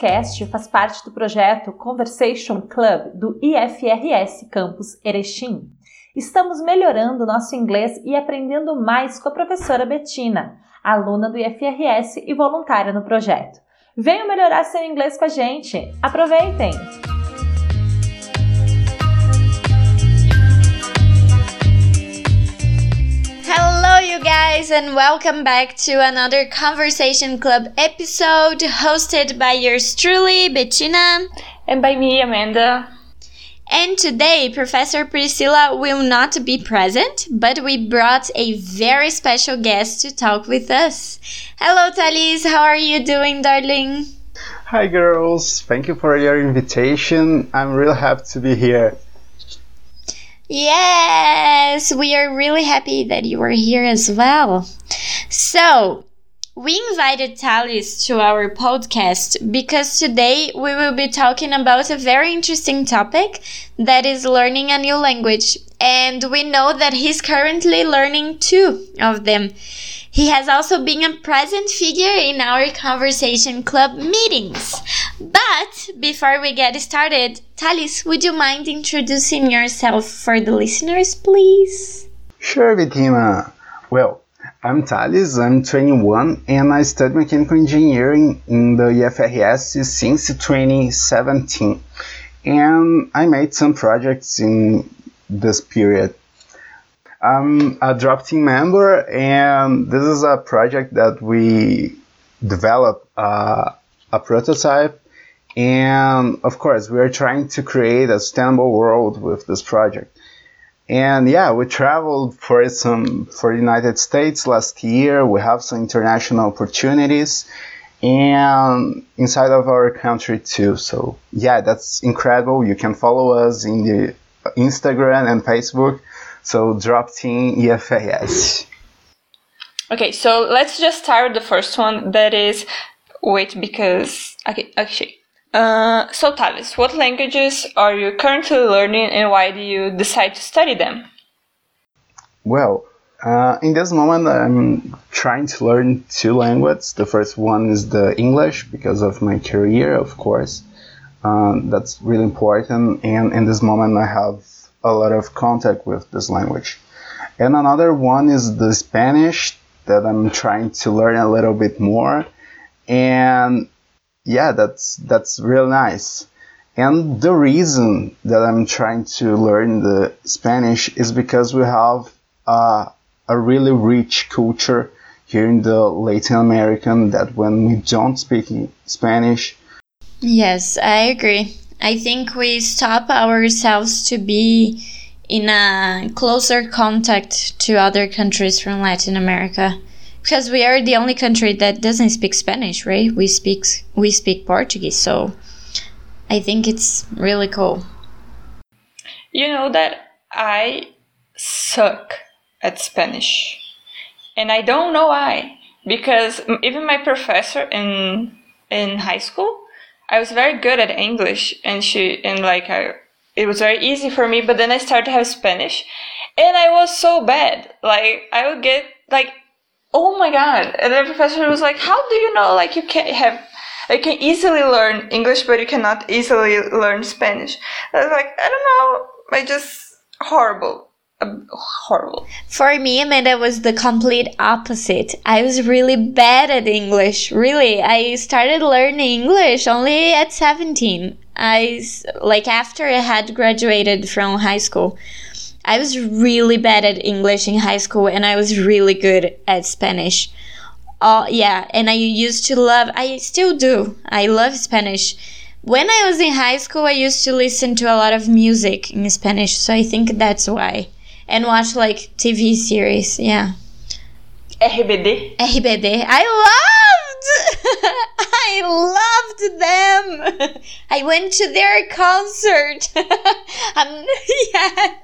podcast faz parte do projeto Conversation Club do IFRS Campus Erechim. Estamos melhorando nosso inglês e aprendendo mais com a professora Bettina, aluna do IFRS e voluntária no projeto. Venham melhorar seu inglês com a gente! Aproveitem! Hello you guys and welcome back to another Conversation Club episode hosted by yours truly, Bettina. And by me, Amanda. And today, Professor Priscilla will not be present, but we brought a very special guest to talk with us. Hello Talis, how are you doing, darling? Hi girls, thank you for your invitation. I'm real happy to be here. Yes, we are really happy that you are here as well. So, we invited Talis to our podcast because today we will be talking about a very interesting topic that is learning a new language. And we know that he's currently learning two of them. He has also been a present figure in our Conversation Club meetings. But before we get started, Talis, would you mind introducing yourself for the listeners, please? Sure, Bettina. Well, I'm Talis, I'm 21, and I study mechanical engineering in the EFRS since 2017. And I made some projects in this period. I'm a Drop Team member, and this is a project that we develop a prototype. And, of course, we are trying to create a sustainable world with this project. And, yeah, we traveled for the United States last year. We have some international opportunities and inside of our country, too. So, yeah, that's incredible. You can follow us in the Instagram and Facebook. So, Drop Team EFRS. Okay, so let's just start with the first one. That is, So, Talis, what languages are you currently learning and why do you decide to study them? Well, in this moment I'm trying to learn two languages. The first one is the English because of my career, of course. That's really important, and in this moment I have a lot of contact with this language. And another one is the Spanish that I'm trying to learn a little bit more. And yeah, that's real nice. And the reason that I'm trying to learn the Spanish is because we have a really rich culture here in the Latin American that when we don't speak Spanish. Yes, I agree. I think we stop ourselves to be in a closer contact to other countries from Latin America. Because we are the only country that doesn't speak Spanish, right? We speak Portuguese, so I think it's really cool. You know that I suck at Spanish. And I don't know why. Because even my professor in high school, I was very good at English. And it was very easy for me. But then I started to have Spanish. And I was so bad. Like, I would get, like, oh my god. And the professor was like, how do you know, like, you can easily learn English, but you cannot easily learn Spanish. I was like, I don't know. I just, horrible. Horrible. For me, Amanda was the complete opposite. I was really bad at English. Really. I started learning English only at 17. After I had graduated from high school. I was really bad at English in high school, and I was really good at Spanish. And I used to love... I still do. I love Spanish. When I was in high school, I used to listen to a lot of music in Spanish, so I think that's why. And watch, TV series, yeah. RBD. I loved them! I went to their concert! Yeah...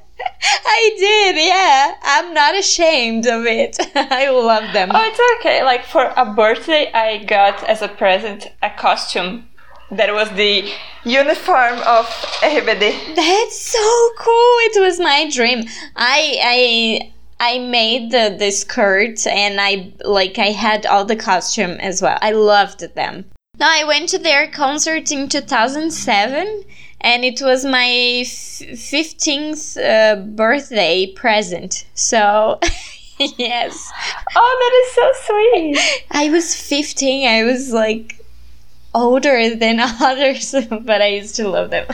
I did, yeah. I'm not ashamed of it. I love them. Oh, it's okay. For a birthday, I got as a present a costume that was the uniform of RBD. That's so cool. It was my dream. I made the skirt and I had all the costume as well. I loved them. No, I went to their concert in 2007 and it was my 15th birthday present. So, yes. Oh, that is so sweet. I was 15. I was like older than others, but I used to love them.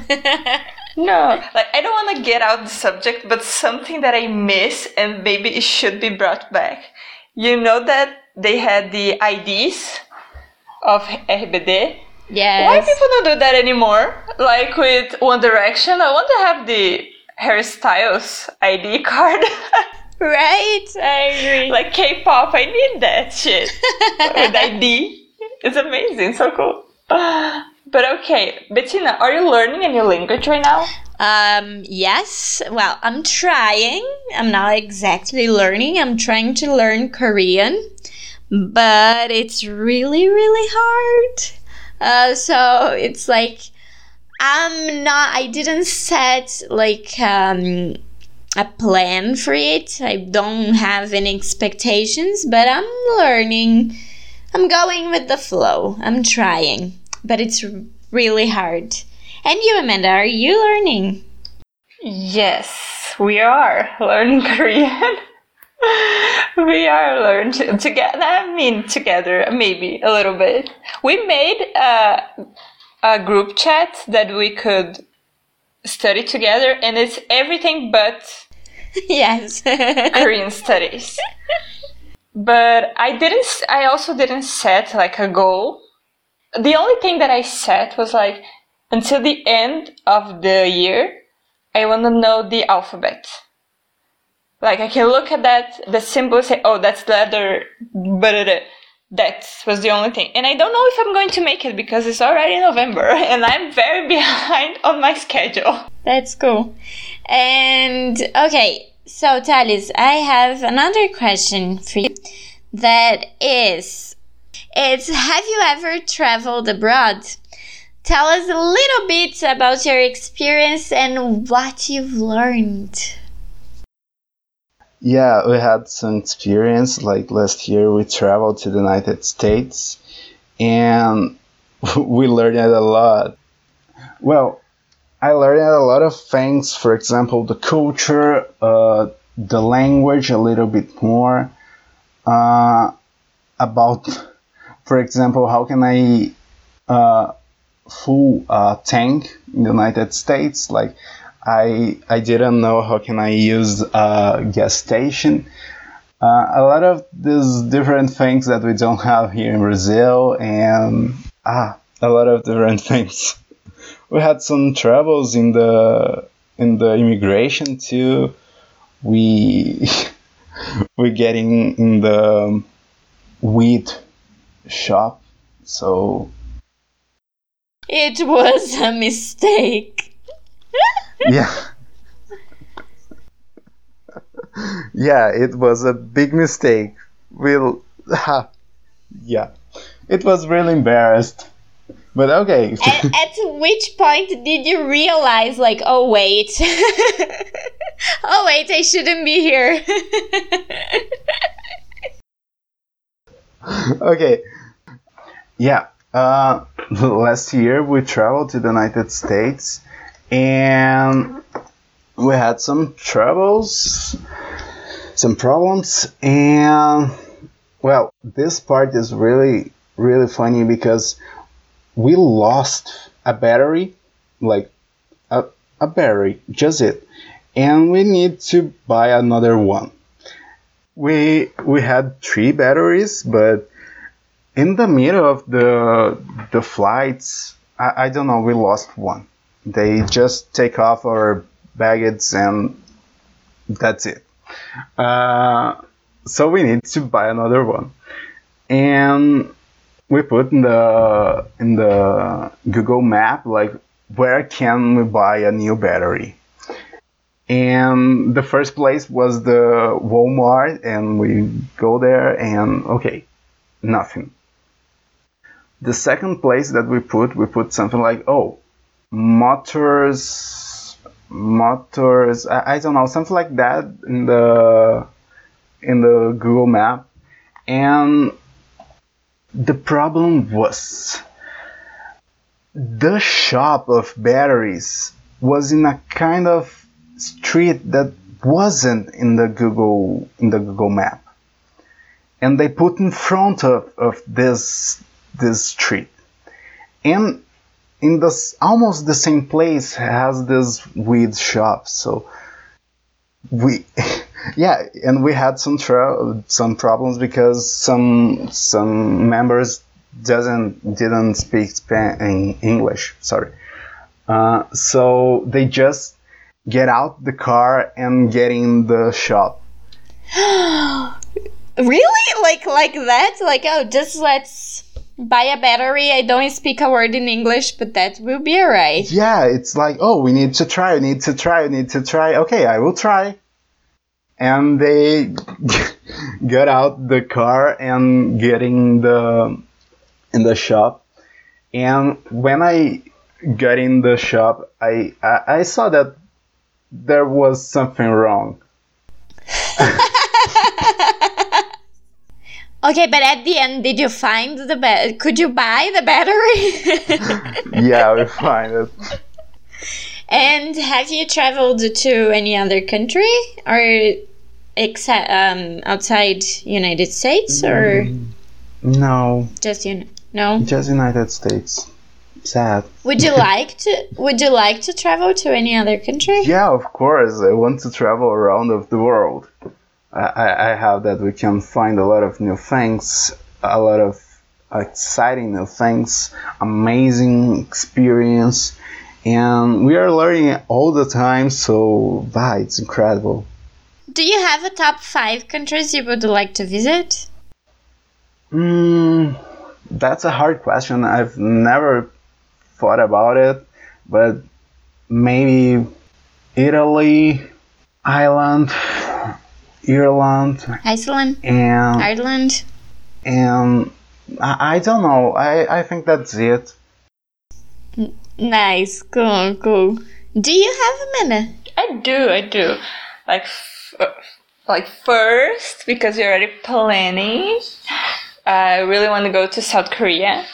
No, like I don't want to get out the subject, but something that I miss and maybe it should be brought back. You know that they had the IDs of RBD? Yes. Why people don't do that anymore? Like with One Direction, I want to have the Harry Styles ID card. Right, I agree. Like K-pop, I need that shit. With ID. It's amazing, so cool. But okay, Bettina, are you learning a new language right now? Yes. Well, I'm trying. I'm not exactly learning. I'm trying to learn Korean, but it's really, really hard. So it's like I didn't set like a plan for it. I don't have any expectations, but I'm learning. I'm going with the flow. I'm trying. But it's really hard. And you, Amanda, are you learning? Yes, we are learning Korean. We are learning together. I mean, together, maybe a little bit. We made a group chat that we could study together, and it's everything but yes, Korean studies. But I also didn't set like a goal. The only thing that I set was like, until the end of the year, I want to know the alphabet. Like, I can look at that, the symbol, say, oh, that's letter, but that was the only thing. And I don't know if I'm going to make it because it's already November and I'm very behind on my schedule. That's cool. And, okay, so Talis, I have another question for you that is... It's, have you ever traveled abroad? Tell us a little bit about your experience and what you've learned. Yeah, we had some experience. Like last year, we traveled to the United States and we learned a lot. Well, I learned a lot of things. For example, the culture, the language a little bit more, about... For example, how can I full a tank in the United States? Like, I didn't know how can I use a gas station. A lot of these different things that we don't have here in Brazil, and a lot of different things. We had some troubles in the immigration too. We getting in the weed shop, so it was a mistake. yeah it was a big mistake. It was really embarrassed, but okay. At which point did you realize, like, oh wait I shouldn't be here? Okay. Yeah. Last year we traveled to the United States and we had some troubles, some problems, and well, this part is really, really funny because we lost a battery, like a battery, just it, and we need to buy another one. We had 3 batteries, but in the middle of the flights, I don't know, we lost one. They just take off our baggage and that's it. So we need to buy another one. And we put in the Google map, like, where can we buy a new battery? And the first place was the Walmart, and we go there and okay, nothing. The second place that we put something like, oh, motors, I don't know, something like that in the Google map. And the problem was the shop of batteries was in a kind of street that wasn't in the Google map, and they put in front of this street, and in this almost the same place has this weed shop. So we and we had some problems because some members didn't speak English. So they just get out the car and get in the shop. Really? Like that? Like, oh, just let's buy a battery. I don't speak a word in English, but that will be all right. Yeah, it's like, oh, we need to try, Okay, I will try. And they got out the car and get in the shop. And when I got in the shop, I saw that there was something wrong. Okay, but at the end, did you find the battery? Could you buy the battery? Yeah, we find it. And have you traveled to any other country or outside United States or? No. Just no. Just United States. Sad. Would you like to travel to any other country? Yeah, of course. I want to travel around of the world. I have that we can find a lot of new things, a lot of exciting new things, amazing experience, and we are learning all the time. So, it's incredible. Do you have a top 5 countries you would like to visit? That's a hard question. I've never thought about it, but maybe Italy, Ireland, Iceland, and Ireland, and I don't know. I think that's it. Nice, cool. Do you have a minute? I do. Like first, because you're already planning. I really want to go to South Korea.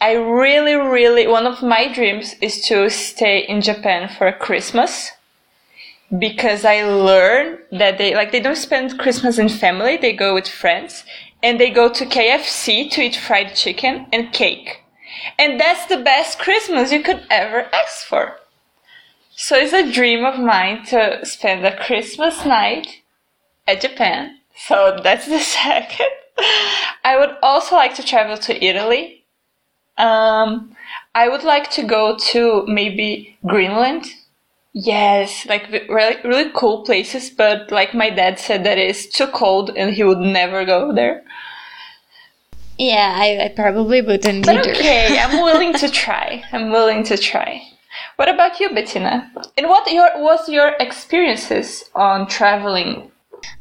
I really, one of my dreams is to stay in Japan for Christmas, because I learned that they don't spend Christmas in family, they go with friends, and they go to KFC to eat fried chicken and cake. And that's the best Christmas you could ever ask for. So it's a dream of mine to spend a Christmas night at Japan. So that's the second. I would also like to travel to Italy. I would like to go to maybe Greenland. Yes, like really, really cool places, but like my dad said that it's too cold and he would never go there. Yeah, I probably wouldn't either. Okay, I'm willing to try. What about you, Bettina? And what was your experiences on traveling?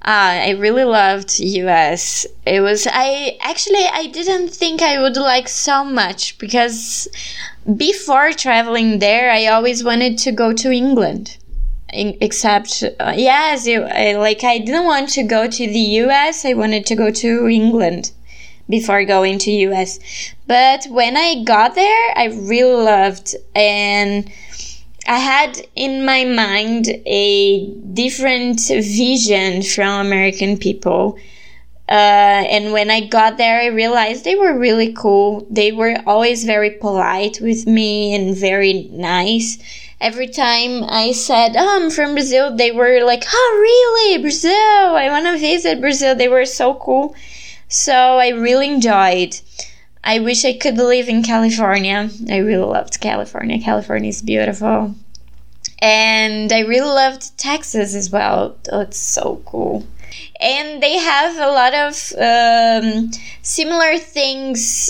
I really loved US. I didn't think I would like so much, because before traveling there I always wanted to go to England. I didn't want to go to the US, I wanted to go to England before going to US. But when I got there I really loved, and I had in my mind a different vision from American people. And when I got there, I realized they were really cool. They were always very polite with me and very nice. Every time I said, oh, I'm from Brazil, they were like, oh, really? Brazil? I want to visit Brazil. They were so cool. So I really enjoyed. I wish I could live in California. I really loved California. California is beautiful. And I really loved Texas as well. Oh, it's so cool. And they have a lot of similar things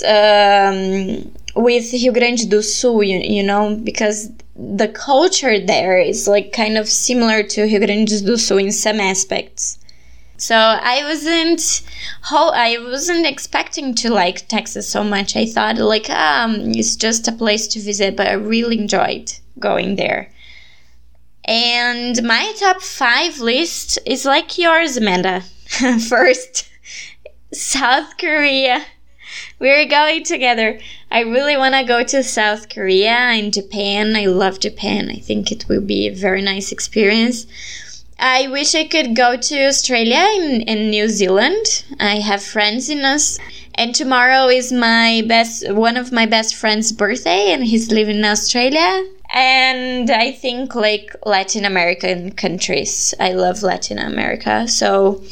with Rio Grande do Sul, you know, because the culture there is like kind of similar to Rio Grande do Sul in some aspects. So I wasn't expecting to like Texas so much. I thought like it's just a place to visit, but I really enjoyed going there. And my top 5 list is like yours, Amanda. First, South Korea. We're going together. I really want to go to South Korea and Japan. I love Japan. I think it will be a very nice experience. I wish I could go to Australia and New Zealand. I have friends in us. And tomorrow is one of my best friends' birthday, and he's living in Australia. And I think like Latin American countries. I love Latin America. So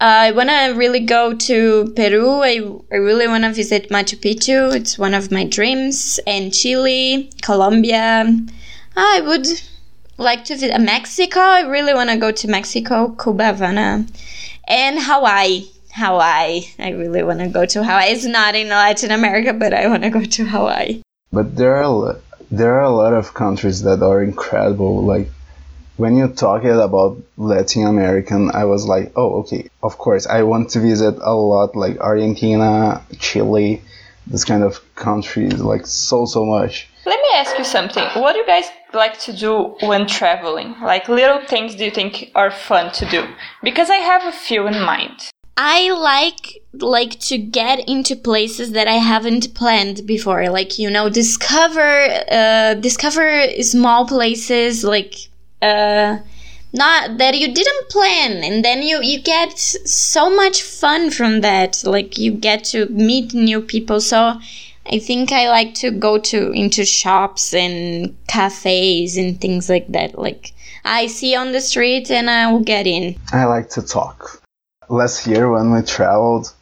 I want to really go to Peru. I really want to visit Machu Picchu. It's one of my dreams. And Chile, Colombia. I would like to visit Mexico. I really want to go to Mexico, Cuba, Havana, and Hawaii. Hawaii. I really want to go to Hawaii. It's not in Latin America, but I want to go to Hawaii. But there are a lot of countries that are incredible. Like, when you talked about Latin American, I was like, oh, okay, of course, I want to visit a lot, like Argentina, Chile, this kind of countries, like so much. Let me ask you something. What do you guys like to do when traveling? Like, little things do you think are fun to do? Because I have a few in mind. I like to get into places that I haven't planned before, like, you know, discover small places, like not that you didn't plan, and then you get so much fun from that, like you get to meet new people. So I think I like to go into shops and cafes and things like that. Like, I see on the street and I will get in. I like to talk. Last year when we traveled,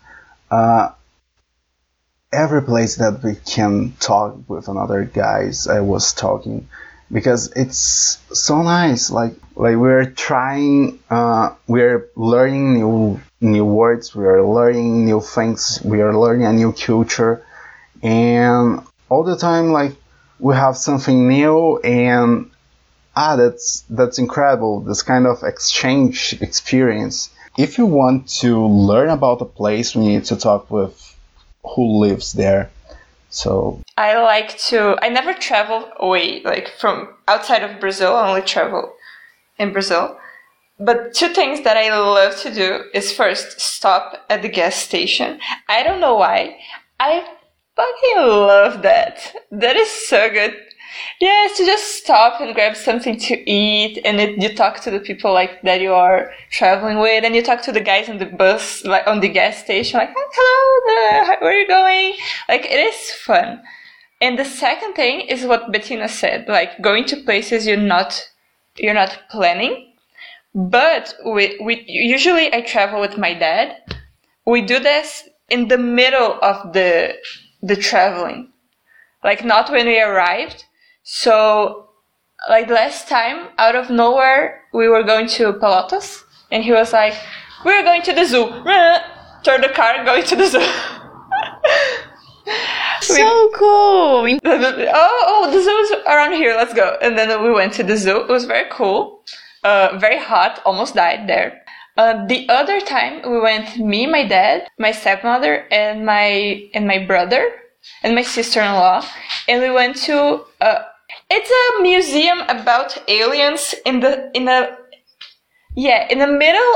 every place that we can talk with another guys, I was talking, because it's so nice. Like we're trying, we're learning new words, we are learning new things, we are learning a new culture, and all the time, like, we have something new, and that's incredible. This kind of exchange experience. If you want to learn about a place, we need to talk with who lives there. So I never travel away, like, from outside of Brazil. I only travel in Brazil. But two things that I love to do is, first, stop at the gas station. I don't know why. I fucking love that. That is so good. Yes, to just stop and grab something to eat, and you talk to the people like that you are traveling with, and you talk to the guys on the bus, like on the gas station, like, hello, where are you going? Like, it is fun. And the second thing is what Bettina said, like going to places you're not planning. But we usually I travel with my dad. We do this in the middle of the traveling, like not when we arrived. So, like, last time, out of nowhere, we were going to Pelotas, and he was like, we're going to the zoo. Turn the car and go to the zoo. So cool. Oh, the zoo is around here, let's go. And then we went to the zoo. It was very cool. Very hot, almost died there. The other time, we went, me, my dad, my stepmother, and my brother, and my sister-in-law, and we went to... it's a museum about aliens in the middle,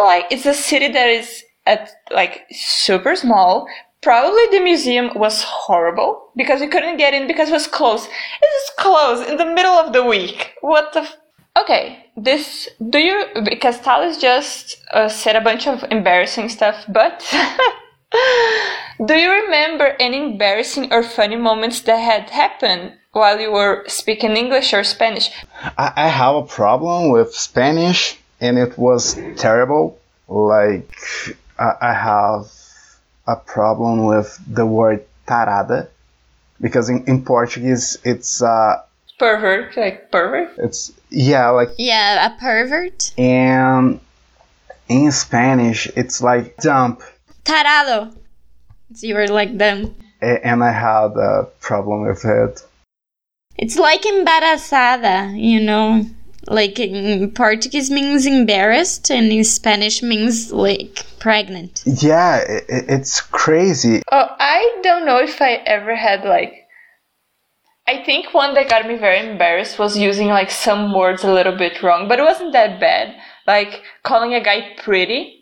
like, it's a city that is at, like, super small. Probably the museum was horrible because we couldn't get in because it was closed. It was closed in the middle of the week. What the... Okay, this... Do you... Because Talis just said a bunch of embarrassing stuff, but... Do you remember any embarrassing or funny moments that had happened while you were speaking English or Spanish? I have a problem with Spanish, and it was terrible. Like, I have a problem with the word tarada, because in Portuguese it's pervert, like pervert. It's a pervert. And in Spanish it's like dump. Tarado. So you were like them. And I had a problem with it. It's like embarazada, you know? Like, in Portuguese means embarrassed, and in Spanish means, like, pregnant. Yeah, it's crazy. Oh, I don't know if I ever had, like... I think one that got me very embarrassed was using, like, some words a little bit wrong. But it wasn't that bad. Like, calling a guy pretty.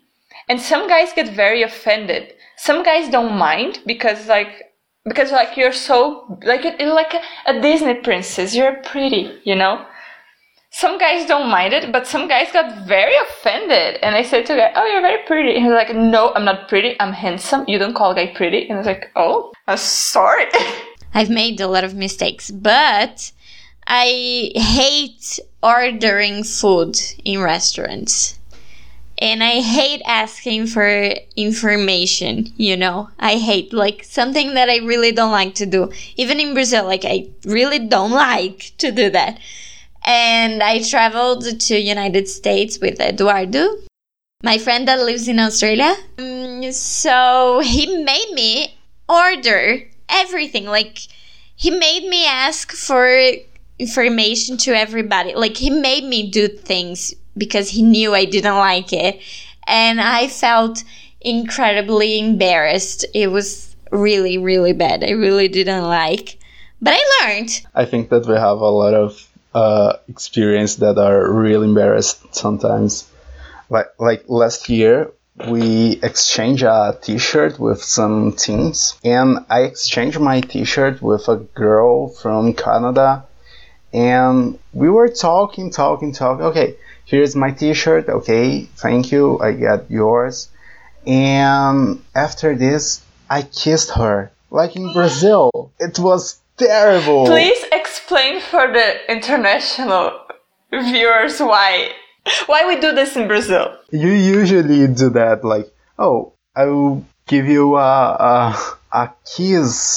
And some guys get very offended. some guys don't mind because you're so like a Disney princess, you're pretty, you know. Some guys don't mind it, but some guys got very offended. And I said to a guy, "Oh, you're very pretty." And he was like, "No, I'm not pretty. I'm handsome. You don't call a guy pretty." And I was like, "Oh, I'm sorry." I've made a lot of mistakes, but I hate ordering food in restaurants. And I hate asking for information, you know? I hate, like, something that I really don't like to do. Even in Brazil, like, I really don't like to do that. And I traveled to United States with Eduardo, my friend that lives in Australia. So he made me order everything. Like, he made me ask for information to everybody. Like, he made me do things because he knew I didn't like it. And I felt incredibly embarrassed. It was really, really bad. I really didn't like. But I learned. I think that we have a lot of experience that are really embarrassed sometimes. Like last year, we exchanged a t-shirt with some teams. And I exchanged my t-shirt with a girl from Canada. And we were talking. Okay, here's my t-shirt. Okay, thank you. I got yours. And after this, I kissed her. Like in Brazil, it was terrible. Please explain for the international viewers why we do this in Brazil. You usually do that, like, oh, I will give you a kiss.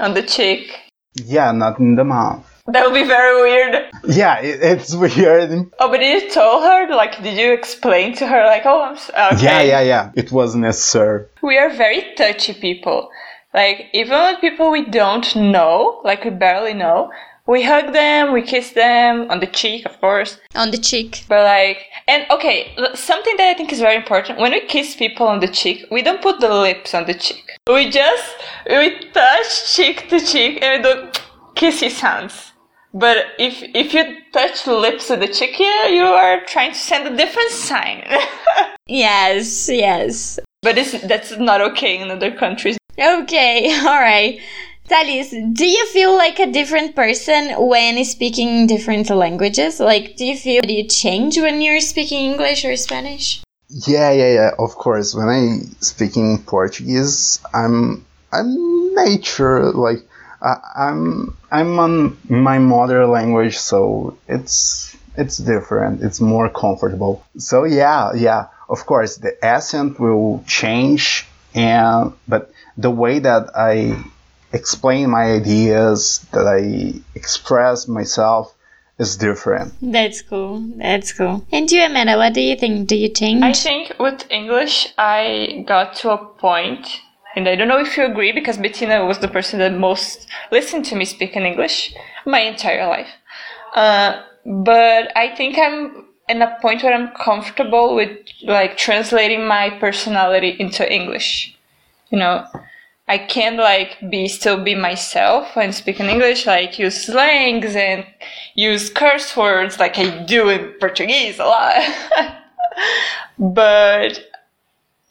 On the cheek. Yeah, not in the mouth. That would be very weird. Yeah, it's weird. Oh, but did you tell her? Like, did you explain to her? Like, oh, I'm okay. Yeah. It was necessary. We are very touchy people. Like, even with people we don't know, like we barely know, we hug them, we kiss them, on the cheek, of course. On the cheek. But like, and okay, something that I think is very important, when we kiss people on the cheek, we don't put the lips on the cheek. We touch cheek to cheek and we do kissy sounds. But if you touch lips to the cheek, you are trying to send a different sign. Yes. But that's not okay in other countries. Okay, alright. Talis, do you feel like a different person when speaking different languages? Like, do you change when you're speaking English or Spanish? Yeah, of course. When I speak in Portuguese, I'm nature, like, I'm on my mother language, so it's different. It's more comfortable. So yeah. Of course, the accent will change, but the way that I explain my ideas, that I express myself, is different. That's cool. And you, Amanda, what do you think? Do you change? I think with English, I got to a point. And I don't know if you agree, because Bettina was the person that most listened to me speak in English my entire life. But I think I'm in a point where I'm comfortable with, like, translating my personality into English. You know, I can, like, still be myself when speaking English, like, use slangs and use curse words like I do in Portuguese a lot. But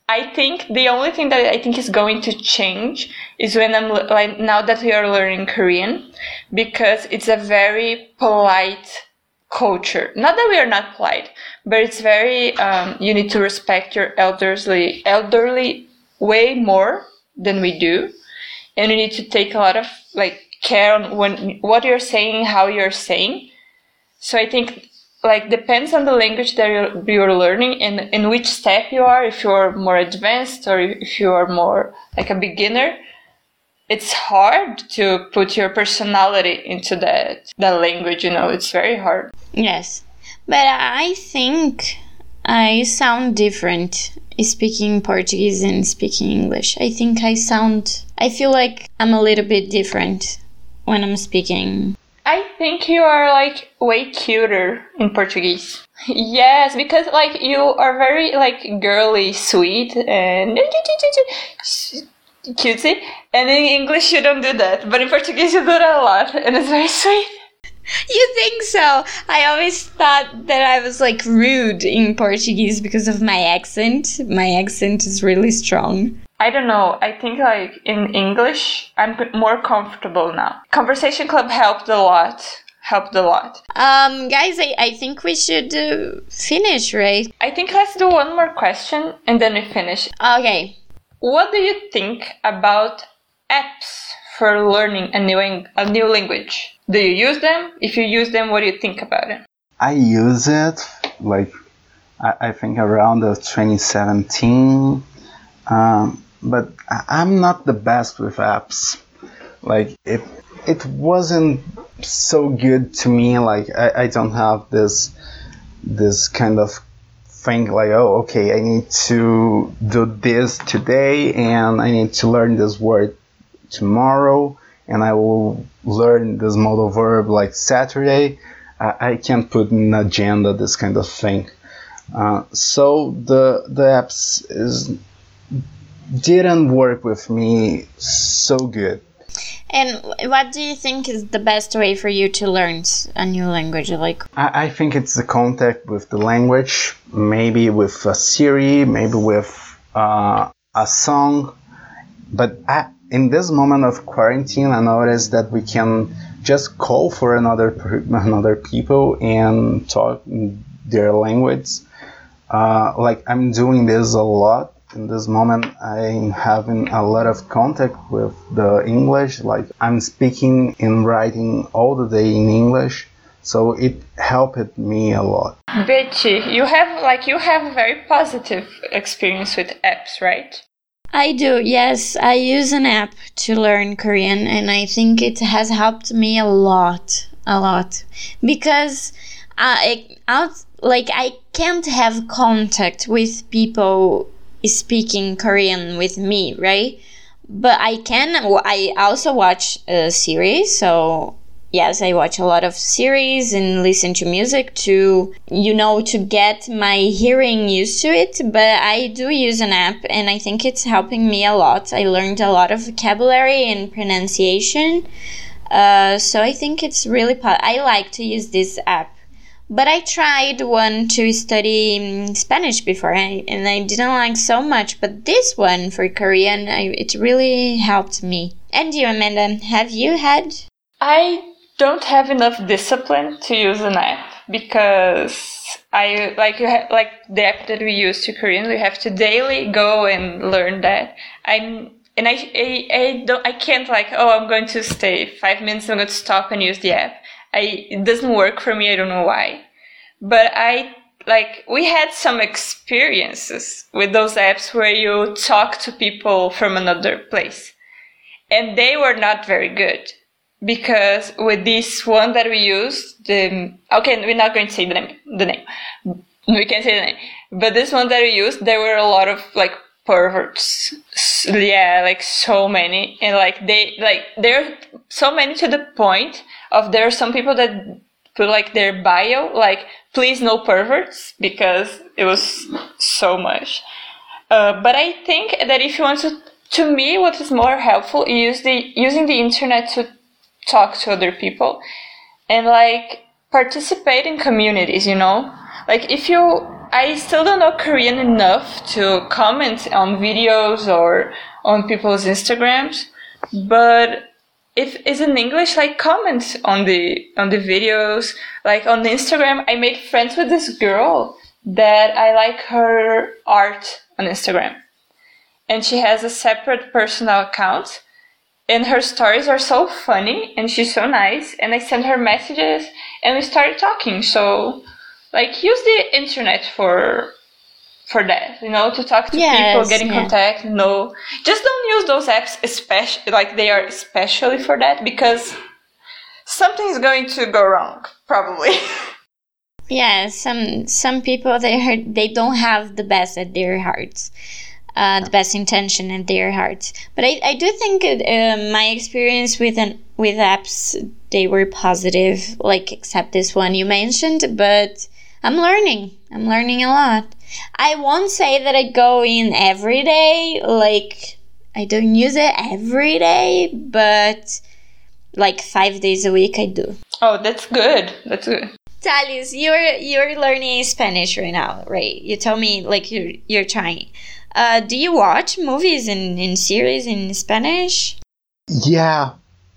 I think the only thing that I think is going to change is when I'm like, now that we are learning Korean, because it's a very polite culture. Not that we are not polite, but it's very, you need to respect your elderly way more than we do. And you need to take a lot of, like, care on what you're saying, how you're saying. So I think, like, depends on the language that you're learning and in which step you are, if you're more advanced or if you are more like a beginner. It's hard to put your personality into that language, you know, it's very hard. Yes, but I think I sound different speaking Portuguese and speaking English. I think I feel like I'm a little bit different when I'm speaking. I think you are, like, way cuter in Portuguese. Yes, because, like, you are very, like, girly, sweet, and cutesy. And in English you don't do that, but in Portuguese you do that a lot, and it's very sweet. You think so? I always thought that I was like rude in Portuguese because of my accent. My accent is really strong. I don't know. I think like in English, I'm more comfortable now. Conversation Club helped a lot. Guys, I think we should finish, right? I think let's do one more question and then we finish. Okay. What do you think about apps for learning a new language? Do you use them? If you use them, what do you think about it? I use it, like, I think around 2017. But I'm not the best with apps. Like, it wasn't so good to me. Like, I don't have this kind of thing like, oh, okay, I need to do this today and I need to learn this word tomorrow and I will learn this modal verb like Saturday. I can't put in an agenda, this kind of thing. So the apps didn't work with me so good. And what do you think is the best way for you to learn a new language? Like, I think it's the contact with the language, maybe with a Siri, maybe with a song. But in this moment of quarantine, I noticed that we can just call for another people and talk in their language. Like, I'm doing this a lot. In this moment, I'm having a lot of contact with the English. Like, I'm speaking and writing all the day in English, so it helped me a lot. Betty, you have a very positive experience with apps, right? I do, yes. I use an app to learn Korean, and I think it has helped me a lot, because I can't have contact with people speaking Korean with me, right? But I also watch a series, so yes, I watch a lot of series and listen to music to, to get my hearing used to it, but I do use an app and I think it's helping me a lot. I learned a lot of vocabulary and pronunciation, so I think it's really, I like to use this app. But I tried one to study Spanish before, and I didn't like so much. But this one for Korean, it really helped me. And you, Amanda, have you had? I don't have enough discipline to use an app, because like the app that we use to Korean, we have to daily go and learn that. I can't like, oh, I'm going to stay 5 minutes, I'm going to stop and use the app. It doesn't work for me, I don't know why. But we had some experiences with those apps where you talk to people from another place. And they were not very good. Because with this one that we used, we're not going to say the name. We can say the name. But this one that we used, there were a lot of, perverts. Yeah, so many. And, they're so many to the point of there are some people that put, their bio, please no perverts, because it was so much. But I think that if you want to me, what is more helpful is using the internet to talk to other people and, participate in communities, if you... I still don't know Korean enough to comment on videos or on people's Instagrams, but if it's in English, comment on the videos. On the Instagram, I made friends with this girl that I like her art on Instagram. And she has a separate personal account, and her stories are so funny, and she's so nice, and I sent her messages, and we started talking, so... use the internet for that, to talk to people, get in contact. No, just don't use those apps, especially, they are especially for that, because something is going to go wrong, probably. Yeah, some people, they don't have the best at their hearts, the best intention at their hearts. But I do think my experience with apps, they were positive, except this one you mentioned, but... I'm learning a lot. I won't say that I go in every day, I don't use it every day, but like 5 days a week I do. Oh, that's good. That's good. Talis, you're learning Spanish right now, right? You tell me like you're trying. Do you watch movies and series in Spanish? Yeah,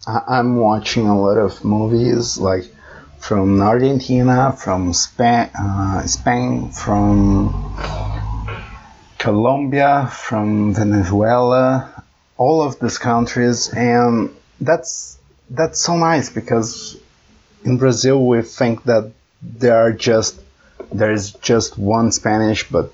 I'm watching a lot of movies like from Argentina, from Spain, from Colombia, from Venezuela, all of these countries, and that's so nice because in Brazil we think that there is just one Spanish, but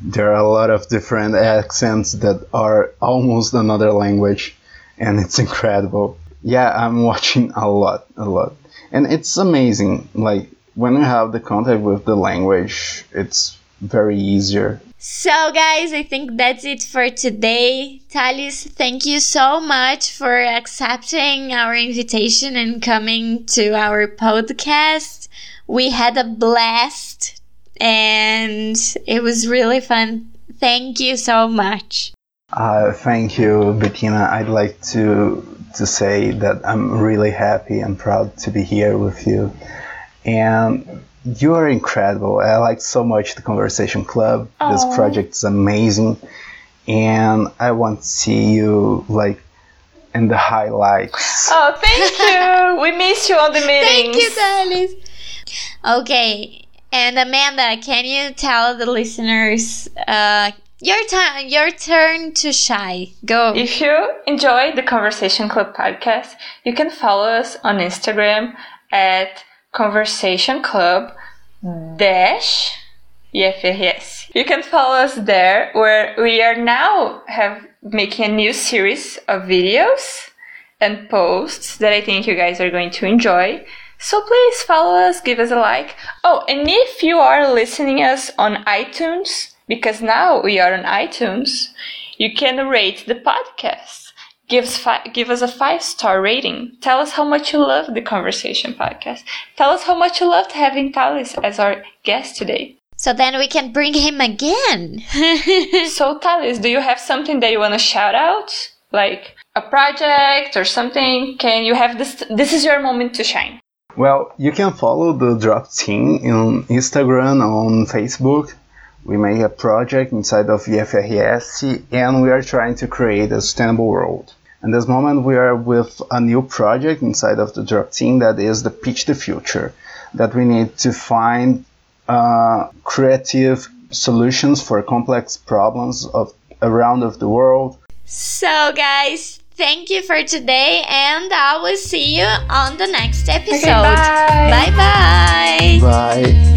there are a lot of different accents that are almost another language, and it's incredible. Yeah, I'm watching a lot. And it's amazing, like, when you have the contact with the language, it's very easier. So, guys, I think that's it for today. Talis, thank you so much for accepting our invitation and coming to our podcast. We had a blast, and it was really fun. Thank you so much. Thank you, Bettina. I'd like to say that I'm really happy and proud to be here with you, and you are incredible. I like so much the Conversation Club. Aww. This project is amazing, and I want to see you like in the highlights. Oh, thank you. We missed you on the meetings. Thank you, Talis. Okay, and Amanda, can you tell the listeners your turn to shy. Go. If you enjoy the Conversation Club podcast, you can follow us on Instagram at conversationclub-EFRS. You can follow us there, where we are now making a new series of videos and posts that I think you guys are going to enjoy. So please follow us, give us a like. Oh, and if you are listening us on iTunes, because now we are on iTunes, you can rate the podcast. Give us a 5-star rating. Tell us how much you love the Conversation podcast. Tell us how much you loved having Talis as our guest today. So then we can bring him again. So Talis, do you have something that you want to shout out? Like a project or something? Can you have this? This is your moment to shine. Well, you can follow the Drop Team on Instagram, on Facebook. We made a project inside of EFRS, and we are trying to create a sustainable world. At this moment, we are with a new project inside of the Drop Team that is the Pitch the Future, that we need to find creative solutions for complex problems of around of the world. So, guys, thank you for today, and I will see you on the next episode. Okay, bye. Bye-bye. Bye.